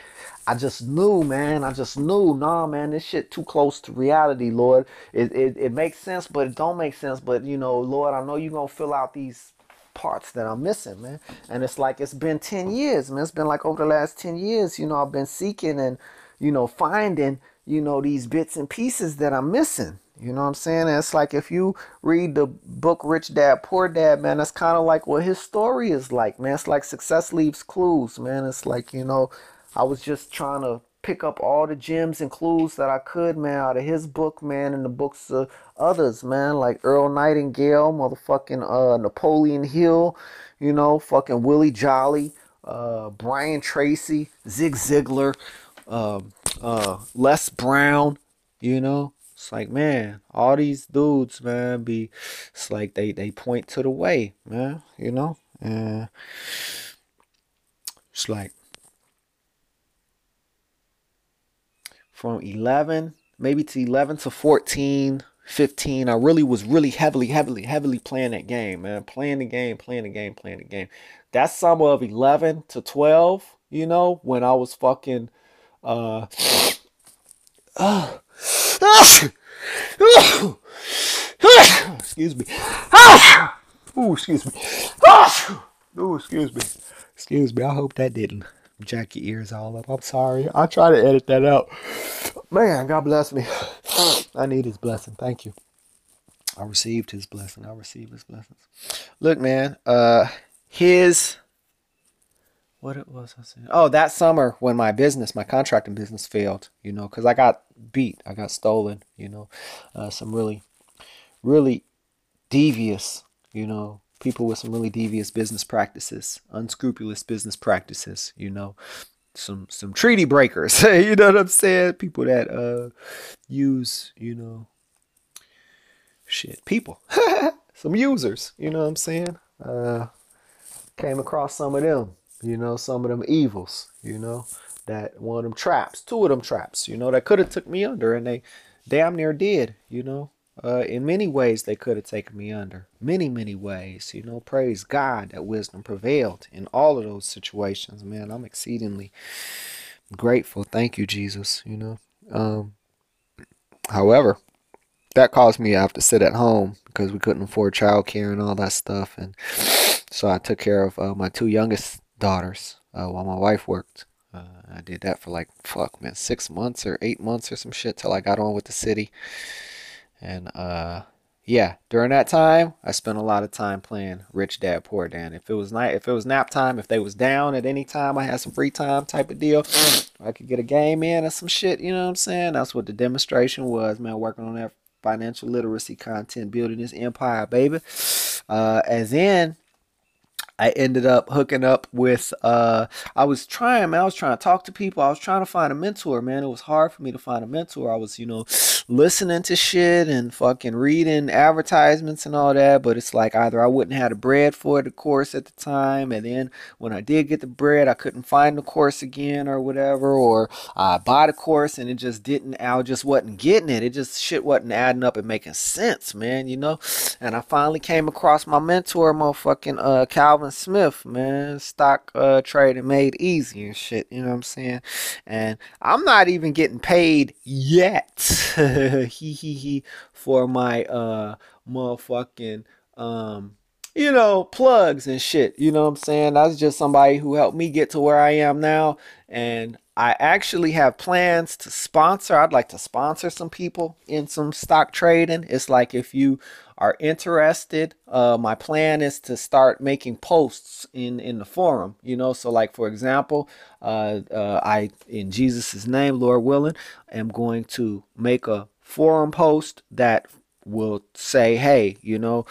I just knew, man. I just knew, nah, man, this shit too close to reality, Lord. It makes sense, but it don't make sense. But, you know, Lord, I know you're going to fill out these parts that I'm missing, man. And it's like, it's been 10 years, man. It's been like over the last 10 years, you know, I've been seeking and, you know, finding, you know, these bits and pieces that I'm missing. You know what I'm saying? And it's like, if you read the book Rich Dad, Poor Dad, man, that's kind of like what his story is like, man. It's like success leaves clues, man. It's like, you know, I was just trying to pick up all the gems and clues that I could, man, out of his book, man, and the books of others, man, like Earl Nightingale, motherfucking Napoleon Hill, you know, fucking Willie Jolly, Brian Tracy, Zig Ziglar, Les Brown, you know. It's like, man, all these dudes, man, it's like they point to the way, man, you know. And it's like, from 11, maybe to 11 to 14, 15, I was really heavily playing that game, man. Playing the game. That summer of 11 to 12, you know, when I was fucking, excuse me. Excuse me. I hope that didn't jack your ears all up. I'm sorry. I'll try to edit that out. Man, God bless me. I need his blessing. Thank you. I received his blessing. I received his blessings. Look, man, what it was I said? Oh, that summer when my contracting business failed, you know, because I got beat. I got stolen, you know, some really, really devious, you know, people with some really devious business practices, unscrupulous business practices, you know, some treaty breakers, you know what I'm saying? People that use, you know, shit, people, some users, you know what I'm saying? Came across some of them, you know, some of them evils, you know, that two of them traps, you know, that could have took me under, and they damn near did, you know. In many ways, they could have taken me under. Many, many ways. You know, praise God that wisdom prevailed in all of those situations, man. I'm exceedingly grateful. Thank you, Jesus, you know. However, that caused me to have to sit at home because we couldn't afford childcare and all that stuff. And so I took care of my two youngest daughters while my wife worked. I did that for like, 6 months or 8 months or some shit till I got on with the city. And, yeah, during that time, I spent a lot of time playing Rich Dad, Poor Dad. If it was nap time, if they was down at any time, I had some free time type of deal, I could get a game in or some shit, you know what I'm saying? That's what the demonstration was, man, working on that financial literacy content, building this empire, baby. As in, I ended up hooking up with, I was trying to talk to people. I was trying to find a mentor, man. It was hard for me to find a mentor. I was, you know, listening to shit and fucking reading advertisements and all that, but it's like either I wouldn't have the bread for the course at the time, and then when I did get the bread, I couldn't find the course again or whatever, or I bought a course and it just didn't, I just wasn't getting it. It just shit wasn't adding up and making sense, man, you know? And I finally came across my mentor, motherfucking Calvin Smith, man, stock trading made easy and shit, you know what I'm saying? And I'm not even getting paid yet for my motherfucking you know, plugs and shit, you know what I'm saying? That's just somebody who helped me get to where I am now, and I actually have plans to sponsor. I'd like to sponsor some people in some stock trading. It's like, if you are interested, my plan is to start making posts in the forum, you know? So like, for example, I, in Jesus's name, Lord willing, am going to make a forum post that will say, hey, you know,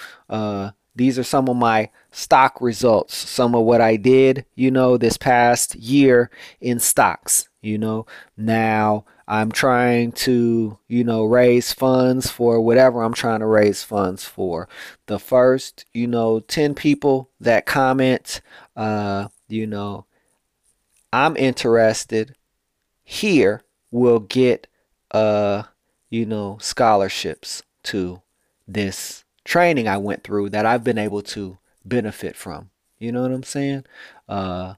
these are some of my stock results, some of what I did, you know, this past year in stocks, you know. Now I'm trying to, you know, raise funds for whatever I'm trying to raise funds for. The first, you know, 10 people that comment, you know, I'm interested here, will get, you know, scholarships to this training I went through that I've been able to benefit from, you know what I'm saying? And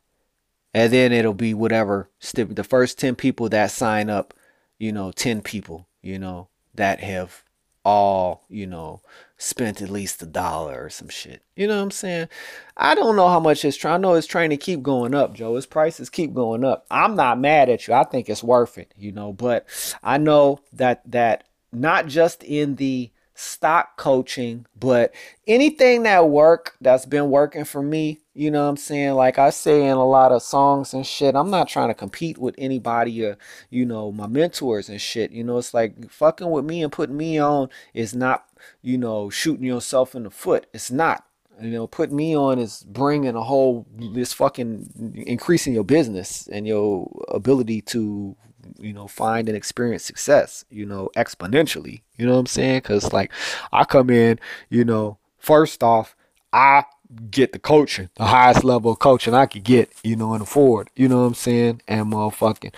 then it'll be whatever, the first 10 people that sign up, you know, 10 people, you know, that have all, you know, spent at least $1 or some shit, you know what I'm saying? I don't know how much it's trying. I know it's trying to keep going up, Joe. Its prices keep going up. I'm not mad at you. I think it's worth it, you know, but I know that not just in the stock coaching, but anything that that's been working for me, you know what I'm saying? Like I say in a lot of songs and shit, I'm not trying to compete with anybody or, you know, my mentors and shit, you know. It's like, fucking with me and putting me on is not, you know, shooting yourself in the foot. It's not, you know, putting me on is bringing a whole, this fucking increasing your business and your ability to, you know, find and experience success, you know, exponentially, you know what I'm saying? Because like, I come in, you know, first off, I get the coaching, the highest level of coaching I could get, you know, and afford, you know what I'm saying? And motherfucking,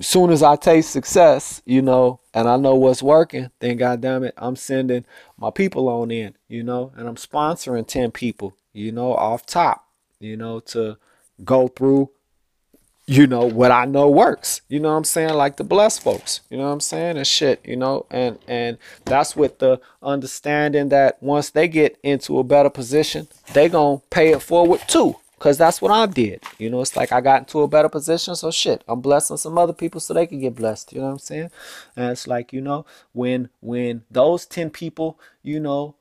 soon as I taste success, you know, and I know what's working, then goddamn it, I'm sending my people on in, you know, and I'm sponsoring 10 people, you know, off top, you know, to go through, you know, what I know works, you know what I'm saying? Like the blessed folks, you know what I'm saying? And shit, you know, and that's with the understanding that once they get into a better position, they gonna pay it forward too. Cause that's what I did. You know, it's like I got into a better position. So shit, I'm blessing some other people so they can get blessed. You know what I'm saying? And it's like, you know, when those 10 people, you know,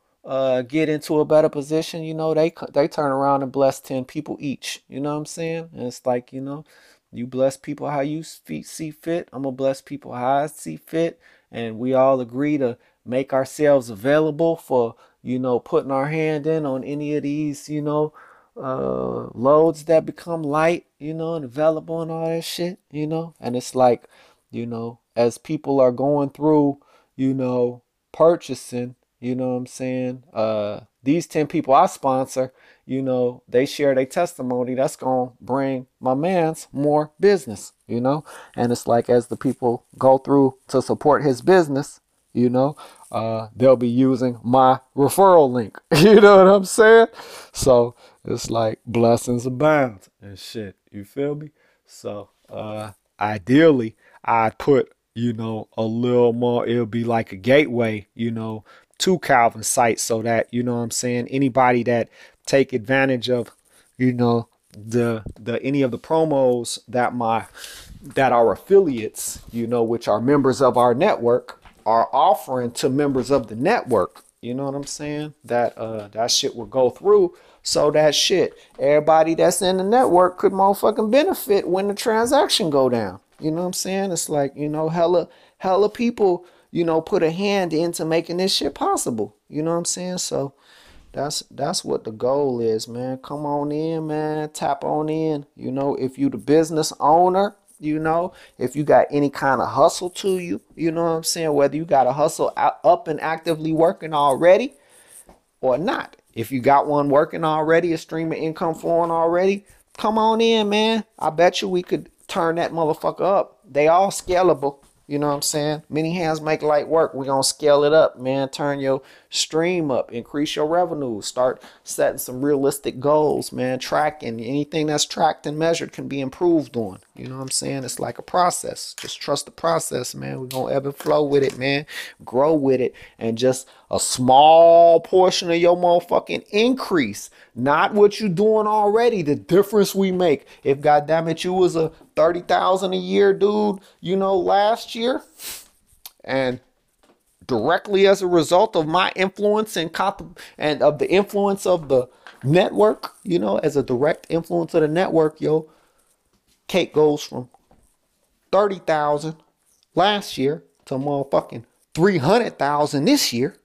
get into a better position, you know, they turn around and bless 10 people each. You know what I'm saying? And it's like, you know, you bless people how you see fit. I'm going to bless people how I see fit. And we all agree to make ourselves available for, you know, putting our hand in on any of these, you know, loads that become light, you know, and available and all that shit, you know. And it's like, you know, as people are going through, you know, purchasing, you know what I'm saying, these 10 people I sponsor, you know, they share their testimony. That's gonna bring my man's more business, you know. And it's like, as the people go through to support his business, you know, they'll be using my referral link. You know what I'm saying? So it's like, blessings abound and shit, you feel me? So ideally I'd put, you know, a little more, it'll be like a gateway, you know, to Calvin's site, so that, you know what I'm saying, anybody that take advantage of, you know, the any of the promos that our affiliates, you know, which are members of our network, are offering to members of the network, you know what I'm saying, that that shit will go through, so that shit, everybody that's in the network could motherfucking benefit when the transaction go down, you know what I'm saying? It's like, you know, hella people, you know, put a hand into making this shit possible. You know what I'm saying? So that's what the goal is, man. Come on in, man. Tap on in. You know, if you the business owner you know, if you got any kind of hustle to you, you know what I'm saying, whether you got a hustle up and actively working already or not. If you got one working already, a stream of income flowing already, come on in, man. I bet you we could turn that motherfucker up. They all scalable. You know what I'm saying? Many hands make light work. We're going to scale it up, man. Turn your stream up. Increase your revenue. Start setting some realistic goals, man. Tracking. Anything that's tracked and measured can be improved on. You know what I'm saying? It's like a process. Just trust the process, man. We're going to ebb and flow with it, man. Grow with it. And just a small portion of your motherfucking increase. Not what you doing already. The difference we make. If goddammit you was a $30,000 a year dude, you know, last year, and directly as a result of my influence and of the influence of the network, you know, as a direct influence of the network, yo, Kate goes from 30,000 last year to motherfucking 300,000 this year.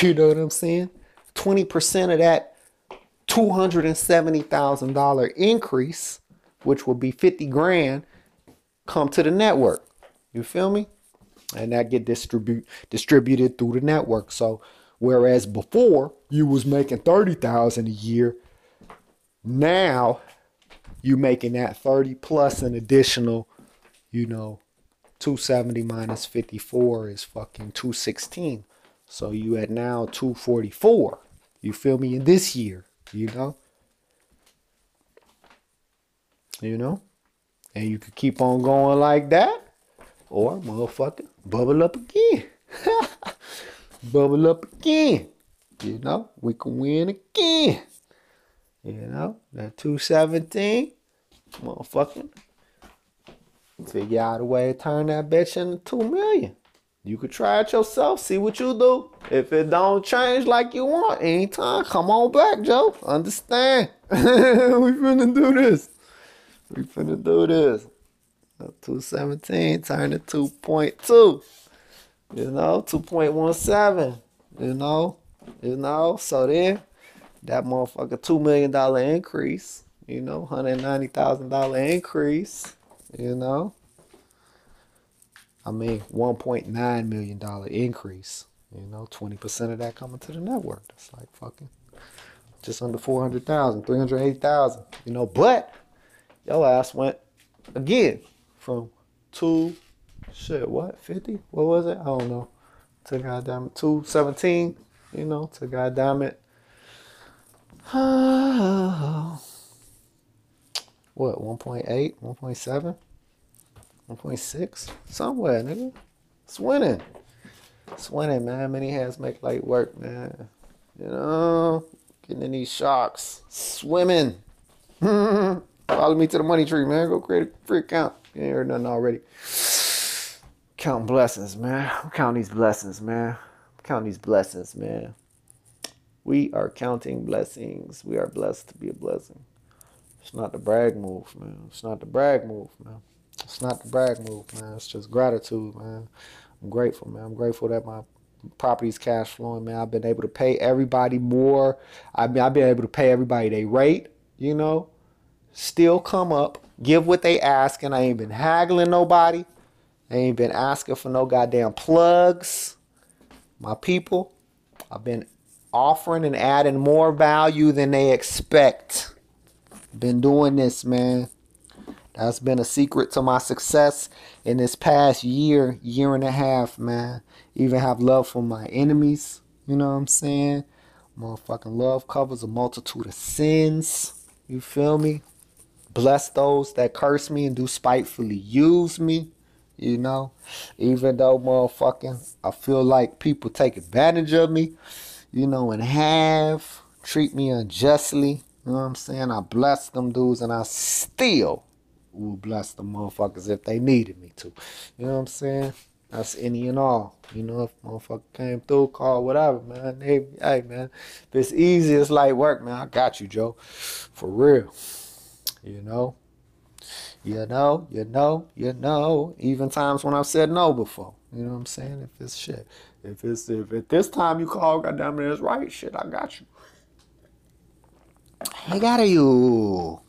You know what I'm saying? 20% of that $270,000 increase, which will be 50 grand, come to the network. You feel me? And that get distributed through the network. So whereas before you was making 30,000 a year, now you making that 30 plus an additional, you know, 270 minus 54 is fucking 216. So you at now 244. You feel me? In this year, you know. You know, and you could keep on going like that, or motherfucker, bubble up again. Bubble up again. You know, we can win again. You know, that 217, motherfucker, figure out a way to turn that bitch into 2 million. You could try it yourself, see what you do. If it don't change like you want, anytime, come on back, Joe. Understand? We finna do this. We finna do this. 217 turned to 2.2. You know, 2.17. You know. So then that motherfucker $2 million increase. You know, $190,000 increase. You know. I mean, $1.9 million increase. You know, 20% of that coming to the network. That's like fucking just under 400,000, 380,000. You know, but your ass went again from 50? What was it? I don't know. To goddamn 217, you know, to goddamn it. What, 1.8, 1.7, 1.6? Somewhere, nigga. It's winning. It's winning, man. Many hands make light work, man. You know, getting in these sharks, swimming. Follow me to the money tree, man. Go create a free account. You ain't heard nothing already. Counting blessings, man. I'm counting these blessings, man. I'm counting these blessings, man. We are counting blessings. We are blessed to be a blessing. It's not the brag move, man. It's not the brag move, man. It's not the brag move, man. It's just gratitude, man. I'm grateful, man. I'm grateful that my property's cash flowing, man. I've been able to pay everybody more. I've been able to pay everybody their rate, you know. Still come up, give what they ask, and I ain't been haggling nobody. I ain't been asking for no goddamn plugs. My people, I've been offering and adding more value than they expect. Been doing this, man. That's been a secret to my success in this past year, year and a half, man. Even have love for my enemies, you know what I'm saying? Motherfucking love covers a multitude of sins, you feel me? Bless those that curse me and do spitefully use me, you know, even though motherfucking I feel like people take advantage of me, you know, and have treat me unjustly, you know what I'm saying? I bless them dudes and I still will bless the motherfuckers if they needed me to, you know what I'm saying? That's any and all, you know, if motherfucker came through, call, whatever, man. Hey, man, if it's easy, it's light work, man. I got you, Joe, for real. You know, even times when I've said no before, you know what I'm saying? If it's shit, if at this time you call, goddamn it, it's right, shit, I got you. I got you.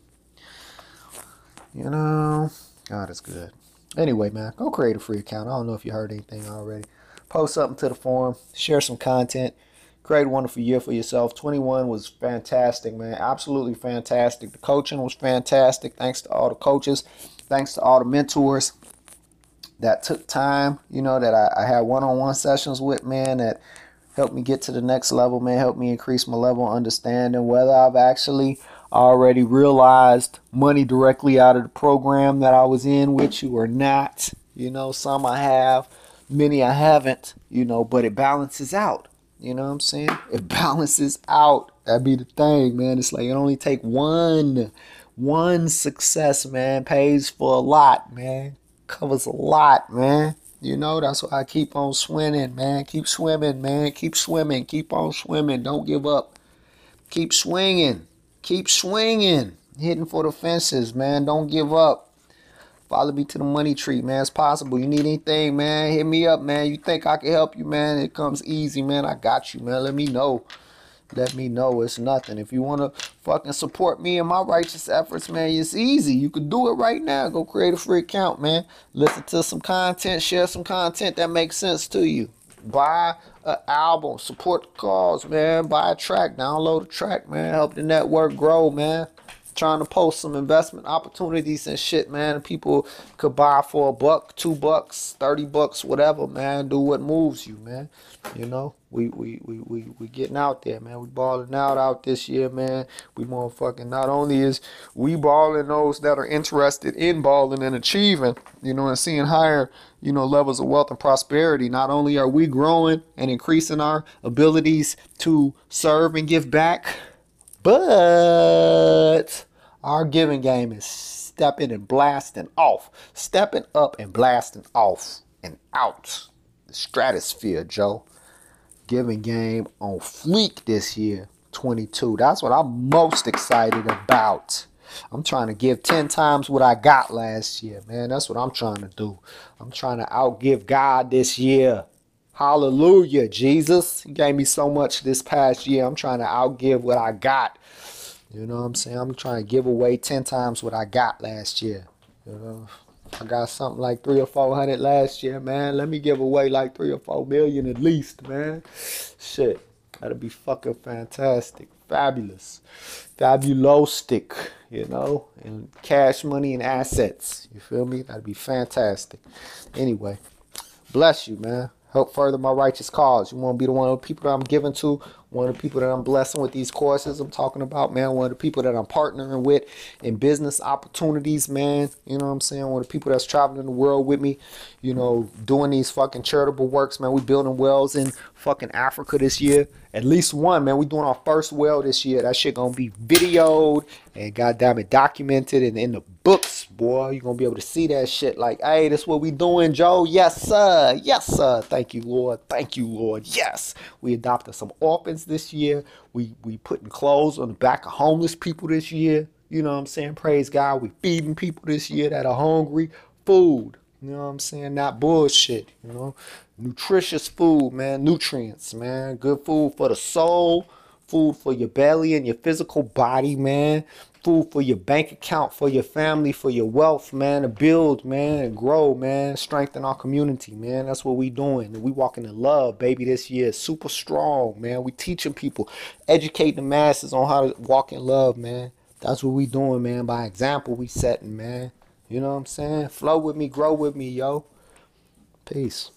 You know, God is good. Anyway, man, go create a free account. I don't know if you heard anything already. Post something to the forum. Share some content. Create a wonderful year for yourself. 21 was fantastic, man. Absolutely fantastic. The coaching was fantastic. Thanks to all the coaches. Thanks to all the mentors that took time, you know, that I had one-on-one sessions with, man, that helped me get to the next level, man. Helped me increase my level of understanding, whether I've actually already realized money directly out of the program that I was in with you or not. You know, some I have, many I haven't, you know, but it balances out. You know what I'm saying? It balances out. That'd be the thing, man. It's like it only take one success, man. Pays for a lot, man. Covers a lot, man. You know, that's why I keep on swimming, man. Keep swimming, man. Keep swimming. Keep on swimming. Don't give up. Keep swinging. Keep swinging. Hitting for the fences, man. Don't give up. Follow me to the money tree, man. It's possible. You need anything, man, hit me up, man. You think I can help you, man? It comes easy, man. I got you, man. Let me know. Let me know. It's nothing. If you want to fucking support me in my righteous efforts, man, it's easy. You can do it right now. Go create a free account, man. Listen to some content. Share some content that makes sense to you. Buy an album. Support the cause, man. Buy a track. Download a track, man. Help the network grow, man. Trying to post some investment opportunities and shit, man. People could buy for $1, $2, $30, whatever, man. Do what moves you, man. You know, we getting out there, man. We balling out this year, man. We motherfucking, not only is we balling those that are interested in balling and achieving, you know, and seeing higher, you know, levels of wealth and prosperity. Not only are we growing and increasing our abilities to serve and give back, but our giving game is stepping and blasting off. Stepping up and blasting off and out the stratosphere, Joe. Giving game on fleek this year, 22. That's what I'm most excited about. I'm trying to give 10 times what I got last year, man. That's what I'm trying to do. I'm trying to outgive God this year. Hallelujah, Jesus. He gave me so much this past year. I'm trying to outgive what I got. You know what I'm saying? I'm trying to give away 10 times what I got last year. You know, I got something like 300 or 400 last year, man. Let me give away like 3 or 4 million at least, man. Shit, that'll be fucking fantastic. Fabulous. Fabulostic, you know, and cash, money, and assets. You feel me? That'd be fantastic. Anyway, bless you, man. Help further my righteous cause. You want to be the one of the people that I'm giving to, one of the people that I'm blessing with these courses I'm talking about, man. One of the people that I'm partnering with in business opportunities, man. You know what I'm saying? One of the people that's traveling the world with me, you know, doing these fucking charitable works, man. We building wells in fucking Africa this year. At least one, man. We doing our first well this year. That shit gonna be videoed and goddamn it documented and in the books, boy. You're gonna be able to see that shit like, hey, this what we doing, Joe. Yes, sir. Yes, sir. Thank you, Lord. Thank you, Lord. Yes. We adopted some orphans this year. We putting clothes on the back of homeless people this year. You know what I'm saying? Praise God. We feeding people this year that are hungry. Food. You know what I'm saying? Not bullshit, you know. Nutritious food, man. Nutrients, man. Good food for the soul. Food for your belly and your physical body, man. Food for your bank account, for your family, for your wealth, man. To build, man, and grow, man. Strengthen our community, man. That's what we doing. We walking in love, baby, this year. Super strong, man. We teaching people. Educating the masses on how to walk in love, man. That's what we doing, man. By example, we setting, man. You know what I'm saying? Flow with me, grow with me, yo. Peace.